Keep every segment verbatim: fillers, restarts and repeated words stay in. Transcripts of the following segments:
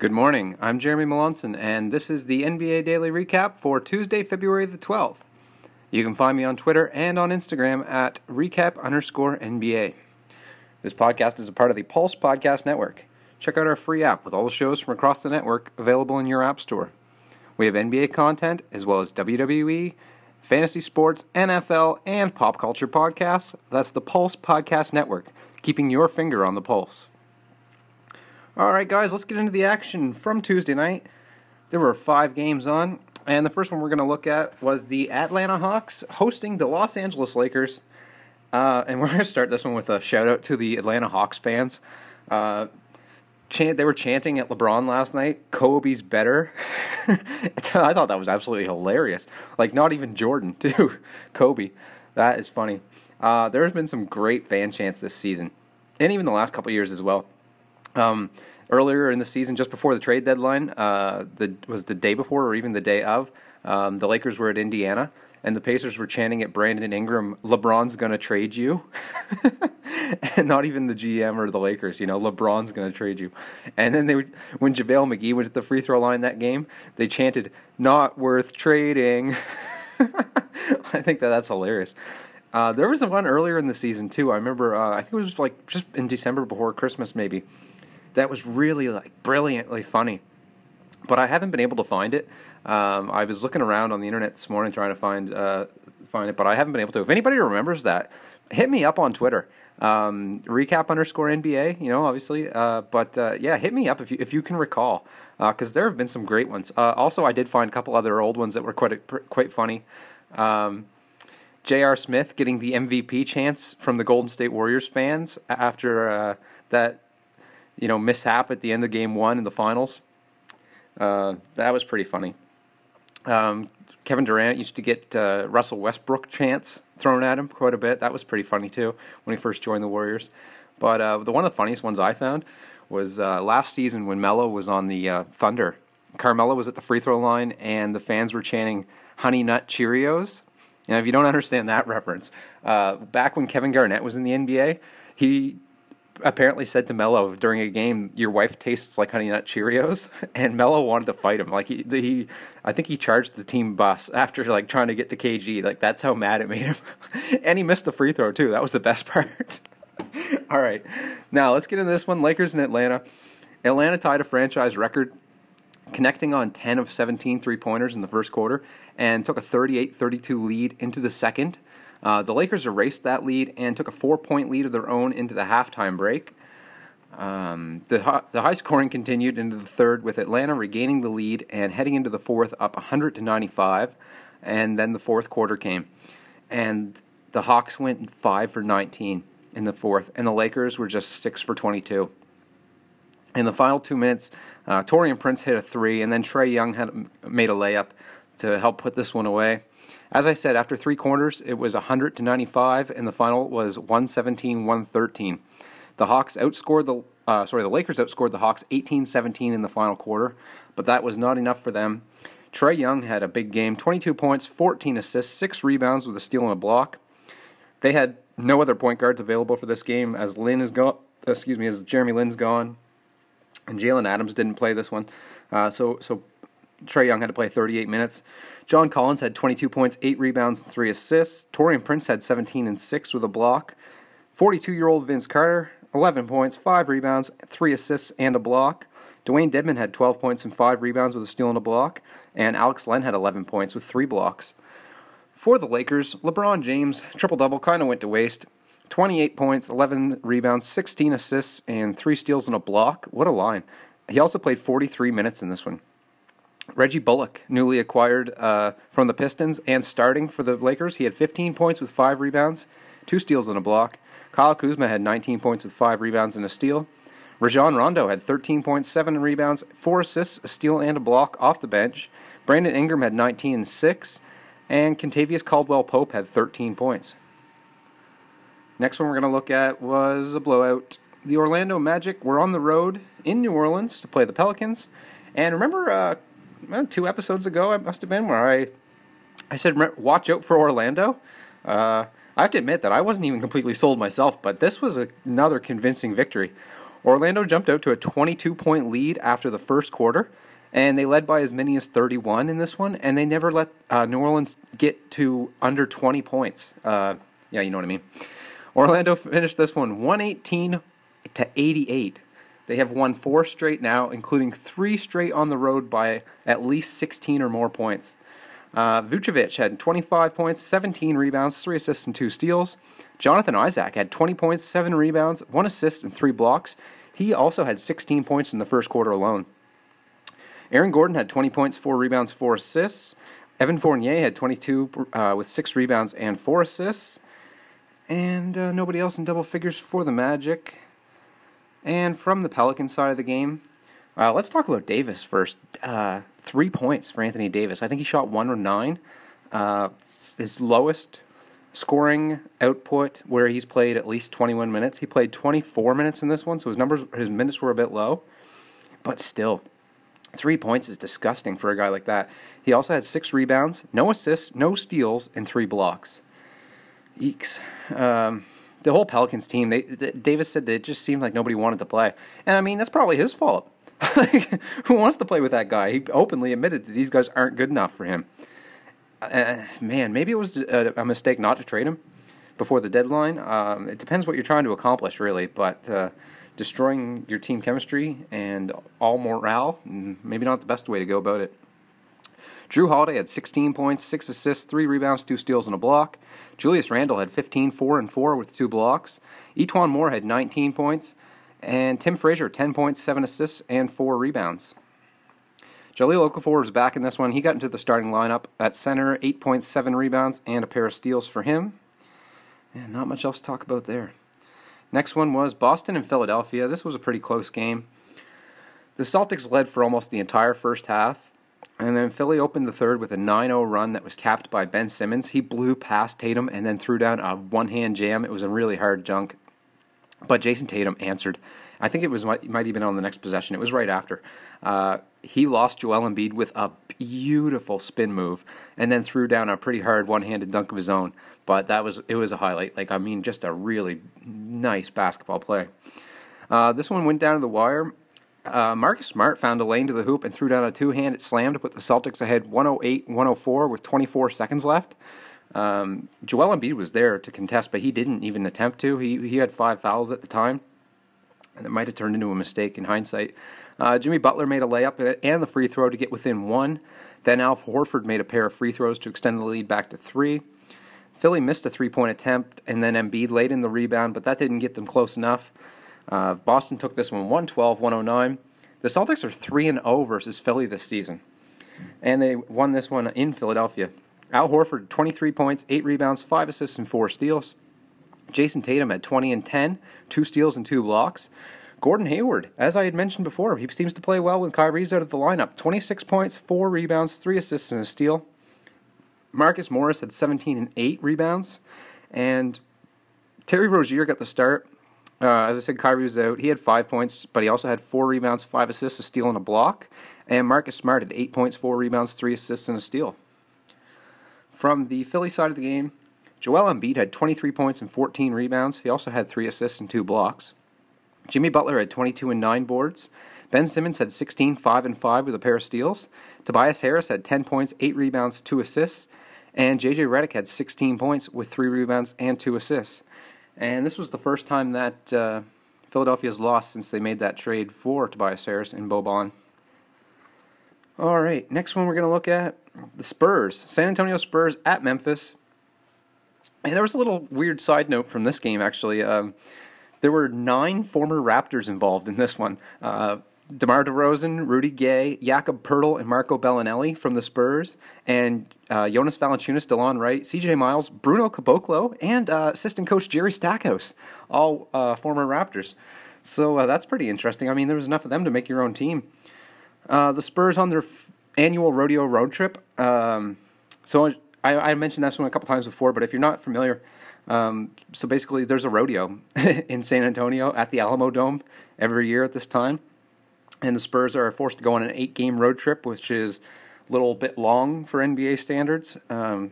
Good morning, I'm Jeremy Melanson, and this is the N B A Daily Recap for Tuesday, February the twelfth. You can find me on Twitter and on Instagram at recap underscore N B A. This podcast is a part of the Pulse Podcast Network. Check out our free app with all the shows from across the network available in your app store. We have N B A content as well as W W E, fantasy sports, N F L, and pop culture podcasts. That's the Pulse Podcast Network, keeping your finger on the pulse. All right, guys, let's get into the action from Tuesday night. There were five games on, and the first one we're going to look at was the Atlanta Hawks hosting the Los Angeles Lakers. Uh, and we're going to start this one with a shout-out to the Atlanta Hawks fans. Uh, chant, they were chanting at LeBron last night, "Kobe's better." I thought that was absolutely hilarious. Like, not even Jordan, too. Kobe. That is funny. Uh, there has been some great fan chants this season, and even the last couple years as well. Um, earlier in the season, just before the trade deadline, uh, the was the day before or even the day of, um, the Lakers were at Indiana, and the Pacers were chanting at Brandon Ingram, "LeBron's gonna trade you," and not even the G M or the Lakers, you know, "LeBron's gonna trade you." And then they, would, when JaVale McGee went to the free throw line that game, they chanted, "Not worth trading." I think that that's hilarious. Uh, there was the one earlier in the season too. I remember, uh, I think it was like just in December before Christmas, maybe. That was really, like, brilliantly funny. But I haven't been able to find it. Um, I was looking around on the internet this morning trying to find uh, find it, but I haven't been able to. If anybody remembers that, hit me up on Twitter. Um, recap underscore N B A, you know, obviously. Uh, but, uh, yeah, hit me up if you, if you can recall, because uh, there have been some great ones. Uh, also, I did find a couple other old ones that were quite quite funny. Um, J R. Smith getting the M V P chance from the Golden State Warriors fans after uh, that, you know, mishap at the end of game one in the finals. Uh, that was pretty funny. Um, Kevin Durant used to get uh, Russell Westbrook chants thrown at him quite a bit. That was pretty funny, too, when he first joined the Warriors. But uh, the one of the funniest ones I found was uh, last season when Melo was on the uh, Thunder. Carmelo was at the free throw line, and the fans were chanting, "Honey Nut Cheerios." Now, if you don't understand that reference, uh, back when Kevin Garnett was in the N B A, he apparently said to Melo during a game, "Your wife tastes like Honey Nut Cheerios," and Melo wanted to fight him. Like he, he, I think he charged the team bus after like trying to get to K G. Like that's how mad it made him, and he missed the free throw too. That was the best part. All right, now let's get into this one. Lakers in Atlanta. Atlanta tied a franchise record, connecting on ten of seventeen three-pointers in the first quarter, and took a thirty-eight thirty-two lead into the second. Uh, the Lakers erased that lead and took a four-point lead of their own into the halftime break. Um, the, the high scoring continued into the third, with Atlanta regaining the lead and heading into the fourth up one hundred to ninety-five, and then the fourth quarter came. And the Hawks went five for nineteen in the fourth, and the Lakers were just six for twenty-two. In the final two minutes, uh, Taurean Prince hit a three, and then Trae Young had made a layup to help put this one away. As I said, after three quarters, it was one hundred to ninety-five, and the final was one seventeen to one thirteen. The Hawks outscored the uh, sorry, the Lakers outscored the Hawks eighteen seventeen in the final quarter, but that was not enough for them. Trae Young had a big game: twenty-two points, fourteen assists, six rebounds with a steal and a block. They had no other point guards available for this game, as Lin is gone. Excuse me, as Jeremy Lin's gone, and Jaylen Adams didn't play this one. Uh, so so. Trae Young had to play thirty-eight minutes. John Collins had twenty-two points, eight rebounds, and three assists. Taurean Prince had seventeen and six with a block. forty-two-year-old Vince Carter, eleven points, five rebounds, three assists, and a block. Dwayne Dedman had twelve points and five rebounds with a steal and a block. And Alex Len had eleven points with three blocks. For the Lakers, LeBron James' triple-double kind of went to waste. twenty-eight points, eleven rebounds, sixteen assists, and three steals and a block. What a line. He also played forty-three minutes in this one. Reggie Bullock, newly acquired uh, from the Pistons and starting for the Lakers, he had fifteen points with five rebounds, two steals and a block. Kyle Kuzma had nineteen points with five rebounds and a steal. Rajon Rondo had thirteen points, seven rebounds, four assists, a steal and a block off the bench. Brandon Ingram had nineteen and six, and Kentavious Caldwell-Pope had thirteen points. Next one we're going to look at was a blowout. The Orlando Magic were on the road in New Orleans to play the Pelicans, and remember... Uh, Two episodes ago, it must have been, where I I said, watch out for Orlando. Uh, I have to admit that I wasn't even completely sold myself, but this was another convincing victory. Orlando jumped out to a twenty-two point lead after the first quarter, and they led by as many as thirty-one in this one, and they never let uh, New Orleans get to under twenty points. Uh, yeah, you know what I mean. Orlando finished this one one eighteen to eighty-eight. They have won four straight now, including three straight on the road by at least sixteen or more points. Uh, Vucevic had twenty-five points, seventeen rebounds, three assists, and two steals. Jonathan Isaac had twenty points, seven rebounds, one assist, and three blocks. He also had sixteen points in the first quarter alone. Aaron Gordon had twenty points, four rebounds, four assists. Evan Fournier had twenty-two uh, with six rebounds and four assists. And uh, nobody else in double figures for the Magic. And from the Pelican side of the game, uh, let's talk about Davis first. Uh, three points for Anthony Davis. I think he shot one or nine. Uh, his lowest scoring output where he's played at least twenty-one minutes. He played twenty-four minutes in this one, so his numbers, his minutes were a bit low. But still, three points is disgusting for a guy like that. He also had six rebounds, no assists, no steals, and three blocks. Eeks. Um, the whole Pelicans team, they, they, Davis said that it just seemed like nobody wanted to play. And, I mean, that's probably his fault. Like, who wants to play with that guy? He openly admitted that these guys aren't good enough for him. Uh, man, maybe it was a, a mistake not to trade him before the deadline. Um, it depends what you're trying to accomplish, really. But uh, destroying your team chemistry and all morale, maybe not the best way to go about it. Drew Holiday had sixteen points, six assists, three rebounds, two steals, and a block. Julius Randle had fifteen, four, and four with two blocks. Etuan Moore had nineteen points. And Tim Frazier, ten points, seven assists, and four rebounds. Jahlil Okafor was back in this one. He got into the starting lineup at center, eight points, seven rebounds, and a pair of steals for him. And not much else to talk about there. Next one was Boston and Philadelphia. This was a pretty close game. The Celtics led for almost the entire first half. And then Philly opened the third with a nine oh run that was capped by Ben Simmons. He blew past Tatum and then threw down a one-hand jam. It was a really hard dunk. But Jason Tatum answered. I think it was might have been on the next possession. It was right after. Uh, he lost Joel Embiid with a beautiful spin move and then threw down a pretty hard one-handed dunk of his own. But that was it was a highlight. Like, I mean, just a really nice basketball play. Uh, this one went down to the wire. Uh, Marcus Smart found a lane to the hoop and threw down a two-handed slam to put the Celtics ahead one oh eight one oh four with twenty-four seconds left. Um, Joel Embiid was there to contest, but he didn't even attempt to. He he had five fouls at the time, and it might have turned into a mistake in hindsight. Uh, Jimmy Butler made a layup and the free throw to get within one. Then Al Horford made a pair of free throws to extend the lead back to three. Philly missed a three-point attempt, and then Embiid laid in the rebound, but that didn't get them close enough. Uh, Boston took this one one twelve one oh nine. The Celtics are three and oh versus Philly this season, and they won this one in Philadelphia. Al Horford, twenty-three points, eight rebounds, five assists, and four steals. Jason Tatum had twenty and ten, two steals and two blocks. Gordon Hayward, as I had mentioned before, he seems to play well when Kyrie's out of the lineup. twenty-six points, four rebounds, three assists, and a steal. Marcus Morris had seventeen and eight rebounds, and Terry Rozier got the start. Uh, as I said, Kyrie was out. He had five points, but he also had four rebounds, five assists, a steal, and a block. And Marcus Smart had eight points, four rebounds, three assists, and a steal. From the Philly side of the game, Joel Embiid had twenty-three points and fourteen rebounds. He also had three assists and two blocks. Jimmy Butler had twenty-two and nine boards. Ben Simmons had sixteen, five, and five with a pair of steals. Tobias Harris had ten points, eight rebounds, two assists. And J J Redick had sixteen points with three rebounds and two assists. And this was the first time that uh, Philadelphia's lost since they made that trade for Tobias Harris and Boban. All right, next one we're going to look at, the Spurs. San Antonio Spurs at Memphis. And there was a little weird side note from this game, actually. Um, there were nine former Raptors involved in this one. Uh, DeMar DeRozan, Rudy Gay, Jakob Pertl, and Marco Bellinelli from the Spurs, and uh, Jonas Valanciunas, DeLon Wright, C J Miles, Bruno Caboclo, and uh, assistant coach Jerry Stackhouse, all uh, former Raptors. So uh, that's pretty interesting. I mean, there was enough of them to make your own team. Uh, the Spurs on their f- annual rodeo road trip. Um, so I, I mentioned this one a couple times before, but if you're not familiar, um, so basically there's a rodeo in San Antonio at the Alamo Dome every year at this time. And the Spurs are forced to go on an eight-game road trip, which is a little bit long for N B A standards. Um,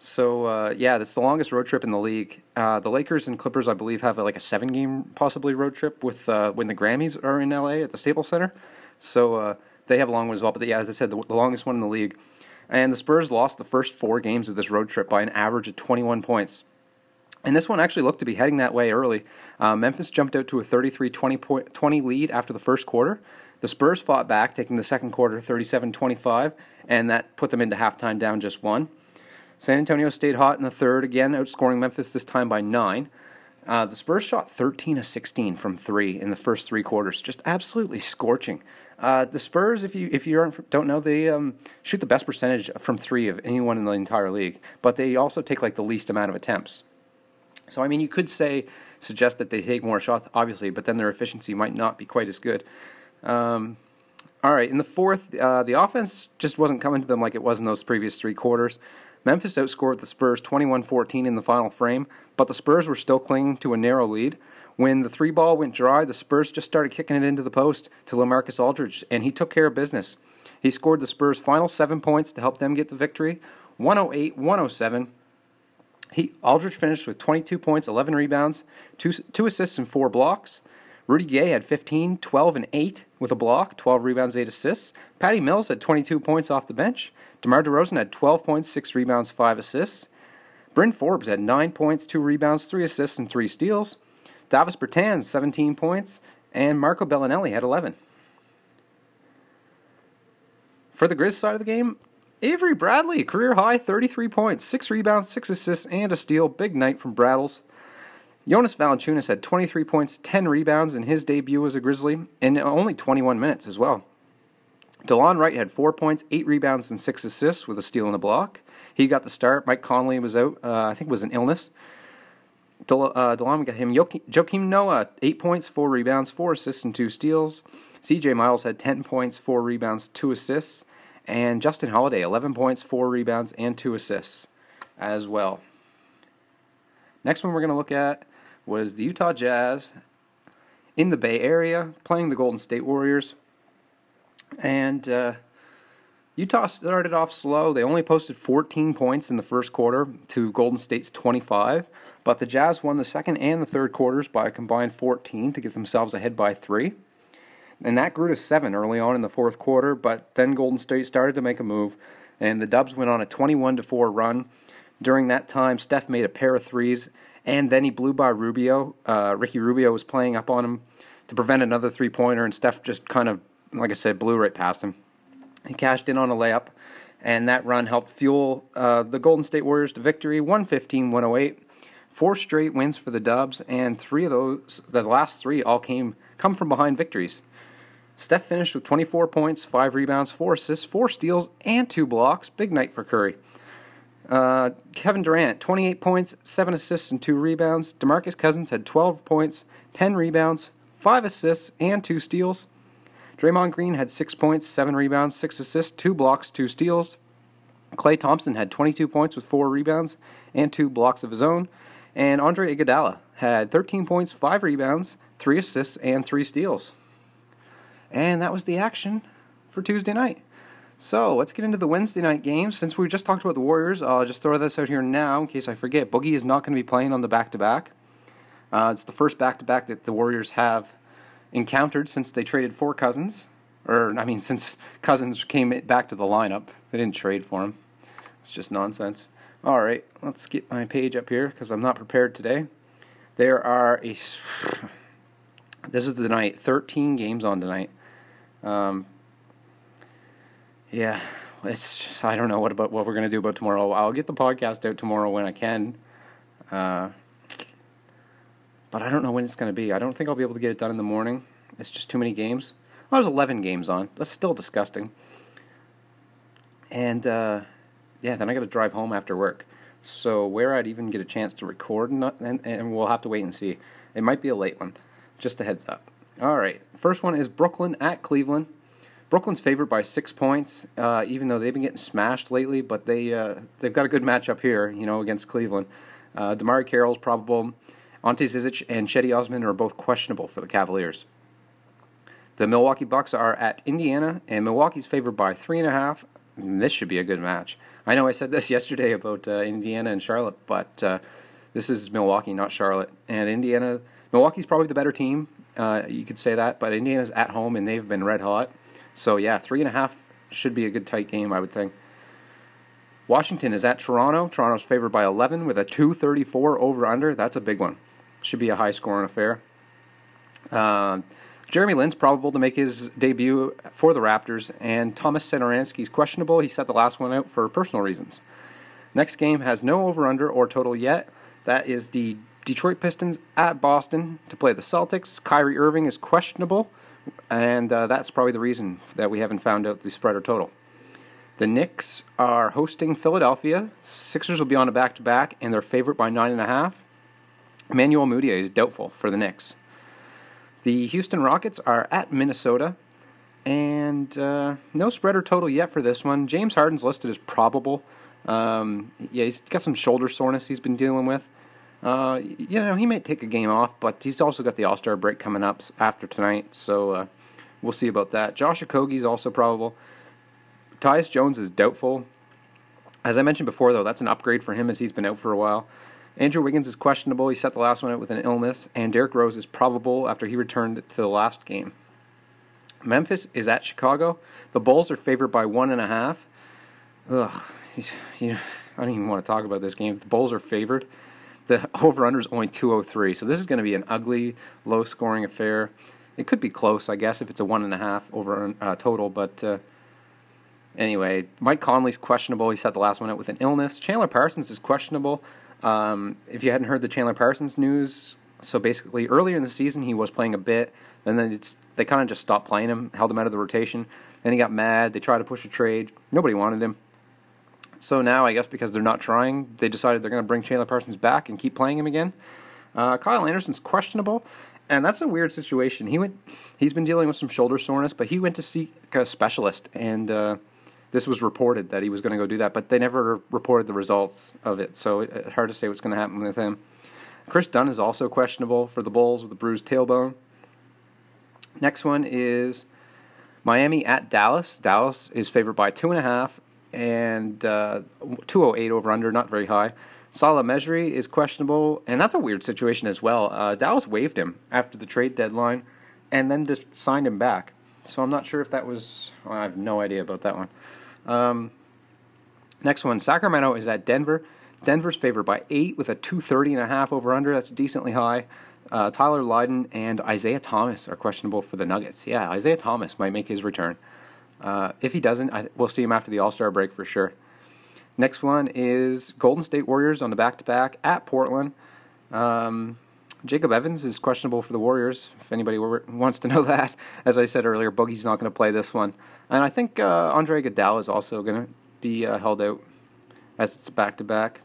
So, uh, yeah, that's the longest road trip in the league. Uh, the Lakers and Clippers, I believe, have a, like a seven-game possibly road trip with uh, when the Grammys are in L A at the Staples Center. So uh, they have a long one as well. But, yeah, as I said, the, the longest one in the league. And the Spurs lost the first four games of this road trip by an average of twenty-one points. And this one actually looked to be heading that way early. Uh, Memphis jumped out to a thirty-three twenty lead after the first quarter. The Spurs fought back, taking the second quarter thirty-seven twenty-five, and that put them into halftime down just one. San Antonio stayed hot in the third, again outscoring Memphis this time by nine. Uh, the Spurs shot thirteen of sixteen from three in the first three quarters, just absolutely scorching. Uh, the Spurs, if you if you aren't, don't know, they um, shoot the best percentage from three of anyone in the entire league, but they also take like the least amount of attempts. So, I mean, you could say, suggest that they take more shots, obviously, but then their efficiency might not be quite as good. Um, all right, in the fourth, uh, the offense just wasn't coming to them like it was in those previous three quarters. Memphis outscored the Spurs twenty-one fourteen in the final frame, but the Spurs were still clinging to a narrow lead. When the three ball went dry, the Spurs just started kicking it into the post to LaMarcus Aldridge, and he took care of business. He scored the Spurs' final seven points to help them get the victory, one oh eight one oh seven. He, Aldridge finished with twenty-two points, eleven rebounds, two, two assists, and four blocks. Rudy Gay had fifteen, twelve, and eight with a block, twelve rebounds, eight assists. Patty Mills had twenty-two points off the bench. DeMar DeRozan had twelve points, six rebounds, five assists. Bryn Forbes had nine points, two rebounds, three assists, and three steals. Davis Bertans, seventeen points. And Marco Bellinelli had eleven. For the Grizz side of the game, Avery Bradley, career-high, thirty-three points, six rebounds, six assists, and a steal. Big night from Brattles. Jonas Valanciunas had twenty-three points, ten rebounds in his debut as a Grizzly, and only twenty-one minutes as well. DeLon Wright had four points, eight rebounds, and six assists with a steal and a block. He got the start. Mike Conley was out. Uh, I think it was an illness. DeLon, uh, DeLon got him. Joakim, Joakim Noah, eight points, four rebounds, four assists, and two steals. C J Miles had ten points, four rebounds, two assists. And Justin Holiday, eleven points, four rebounds, and two assists as well. Next one we're going to look at was the Utah Jazz in the Bay Area playing the Golden State Warriors. And uh, Utah started off slow. They only posted fourteen points in the first quarter to Golden State's twenty-five. But the Jazz won the second and the third quarters by a combined fourteen to get themselves ahead by three. And that grew to seven early on in the fourth quarter, but then Golden State started to make a move, and the Dubs went on a twenty-one to four run. During that time, Steph made a pair of threes, and then he blew by Rubio. Uh, Ricky Rubio was playing up on him to prevent another three-pointer, and Steph just kind of, like I said, blew right past him. He cashed in on a layup, and that run helped fuel uh, the Golden State Warriors to victory, one fifteen one oh eight. Four straight wins for the Dubs, and three of those, the last three, all came come from behind victories. Steph finished with twenty-four points, five rebounds, four assists, four steals, and two blocks. Big night for Curry. Uh, Kevin Durant, twenty-eight points, seven assists, and two rebounds. DeMarcus Cousins had twelve points, ten rebounds, five assists, and two steals. Draymond Green had six points, seven rebounds, six assists, two blocks, two steals. Klay Thompson had twenty-two points with four rebounds and two blocks of his own. And Andre Iguodala had thirteen points, five rebounds, three assists, and three steals. And that was the action for Tuesday night. So let's get into the Wednesday night games. Since we just talked about the Warriors, I'll just throw this out here now in case I forget. Boogie is not going to be playing on the back-to-back. Uh, it's the first back-to-back that the Warriors have encountered since they traded for Cousins. Or, I mean, since Cousins came back to the lineup. They didn't trade for him. It's just nonsense. All right, let's get my page up here because I'm not prepared today. There are a... This is the night. thirteen games on tonight. Um, yeah, it's just, I don't know what about what we're gonna do about tomorrow. I'll get the podcast out tomorrow when I can, uh, but I don't know when it's gonna be. I don't think I'll be able to get it done in the morning. It's just too many games. Well, there's eleven games on. That's still disgusting. And uh, yeah, then I gotta drive home after work. So where I'd even get a chance to record, and, not, and, and we'll have to wait and see. It might be a late one. Just a heads up. All right, first one is Brooklyn at Cleveland. Brooklyn's favored by six points, uh, even though they've been getting smashed lately, but they, uh, they've got a good matchup here, you know, against Cleveland. Uh, Damari Carroll's probable. Ante Zizic and Cedi Osman are both questionable for the Cavaliers. The Milwaukee Bucks are at Indiana, and Milwaukee's favored by three and a half. this should be a good match. I know I said this yesterday about uh, Indiana and Charlotte, but uh, this is Milwaukee, not Charlotte. And Indiana, Milwaukee's probably the better team. Uh, you could say that, but Indiana's at home and they've been red hot. So yeah, three and a half should be a good tight game, I would think. Washington is at Toronto. Toronto's favored by eleven with a two thirty-four over-under. That's a big one. Should be a high-scoring affair. Uh, Jeremy Lin's probable to make his debut for the Raptors, and Thomas Satoransky's questionable. He set the last one out for personal reasons. Next game has no over-under or total yet. That is the Detroit Pistons at Boston to play the Celtics. Kyrie Irving is questionable, and uh, that's probably the reason that we haven't found out the spread or total. The Knicks are hosting Philadelphia. Sixers will be on a back-to-back, and they're favored by nine point five. Emmanuel Mudiay is doubtful for the Knicks. The Houston Rockets are at Minnesota, and uh, no spread or total yet for this one. James Harden's listed as probable. Um, yeah, he's got some shoulder soreness he's been dealing with. Uh, you know, he might take a game off, but he's also got the All-Star break coming up after tonight, so uh, we'll see about that. Josh Okogie's also probable. Tyus Jones is doubtful. As I mentioned before, though, that's an upgrade for him as he's been out for a while. Andrew Wiggins is questionable. He set the last one out with an illness. And Derrick Rose is probable after he returned to the last game. Memphis is at Chicago. The Bulls are favored by one and a half. Ugh. You know, I don't even want to talk about this game. The Bulls are favored. The over-under is only two oh three. So this is going to be an ugly, low-scoring affair. It could be close, I guess, if it's a one and a half over uh, total, but... Uh, Anyway, Mike Conley's questionable. He set the last one out with an illness. Chandler Parsons is questionable. Um, if you hadn't heard the Chandler Parsons news, so basically earlier in the season he was playing a bit, and then it's, they kind of just stopped playing him, held him out of the rotation. Then he got mad. They tried to push a trade. Nobody wanted him. So now, I guess because they're not trying, they decided they're going to bring Chandler Parsons back and keep playing him again. Uh, Kyle Anderson's questionable. And that's a weird situation. He went, he's been dealing with some shoulder soreness, but he went to seek a specialist, and... Uh, This was reported that he was going to go do that, but they never reported the results of it, so it's it, hard to say what's going to happen with him. Chris Dunn is also questionable for the Bulls with a bruised tailbone. Next one is Miami at Dallas. Dallas is favored by two and a half and uh, two oh eight over under, not very high. Salah Mejri is questionable, and that's a weird situation as well. Uh, Dallas waived him after the trade deadline and then just signed him back. So I'm not sure if that was... Well, I have no idea about that one. Um, next one, Sacramento is at Denver. Denver's favored by eight with a two thirty and a half over-under. That's decently high. Uh, Tyler Lydon and Isaiah Thomas are questionable for the Nuggets. Yeah, Isaiah Thomas might make his return. Uh, if he doesn't, I, we'll see him after the All-Star break for sure. Next one is Golden State Warriors on the back-to-back at Portland. Um... Jacob Evans is questionable for the Warriors, if anybody wants to know that. As I said earlier, Boogie's not going to play this one. And I think uh, Andre Iguodala is also going to be uh, held out as it's back-to-back.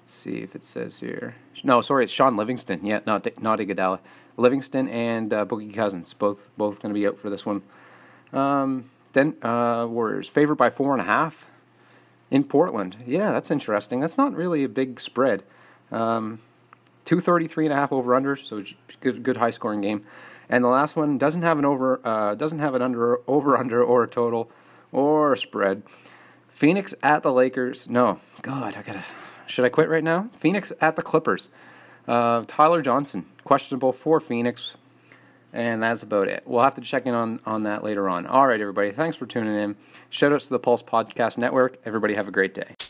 Let's see if it says here. No, sorry, it's Sean Livingston. Yeah, not, not Iguodala. Livingston and uh, Boogie Cousins, both both going to be out for this one. Um, then uh, Warriors, favored by four and a half in Portland. Yeah, that's interesting. That's not really a big spread. Um... two thirty-three and a half over under, so it's good good high scoring game. And the last one doesn't have an over uh, doesn't have an under over under or a total or a spread. Phoenix at the Lakers. No, God, I gotta. Should I quit right now? Phoenix at the Clippers. Uh, Tyler Johnson questionable for Phoenix, and that's about it. We'll have to check in on on that later on. All right, everybody, thanks for tuning in. Shout outs to the Pulse Podcast Network. Everybody, have a great day.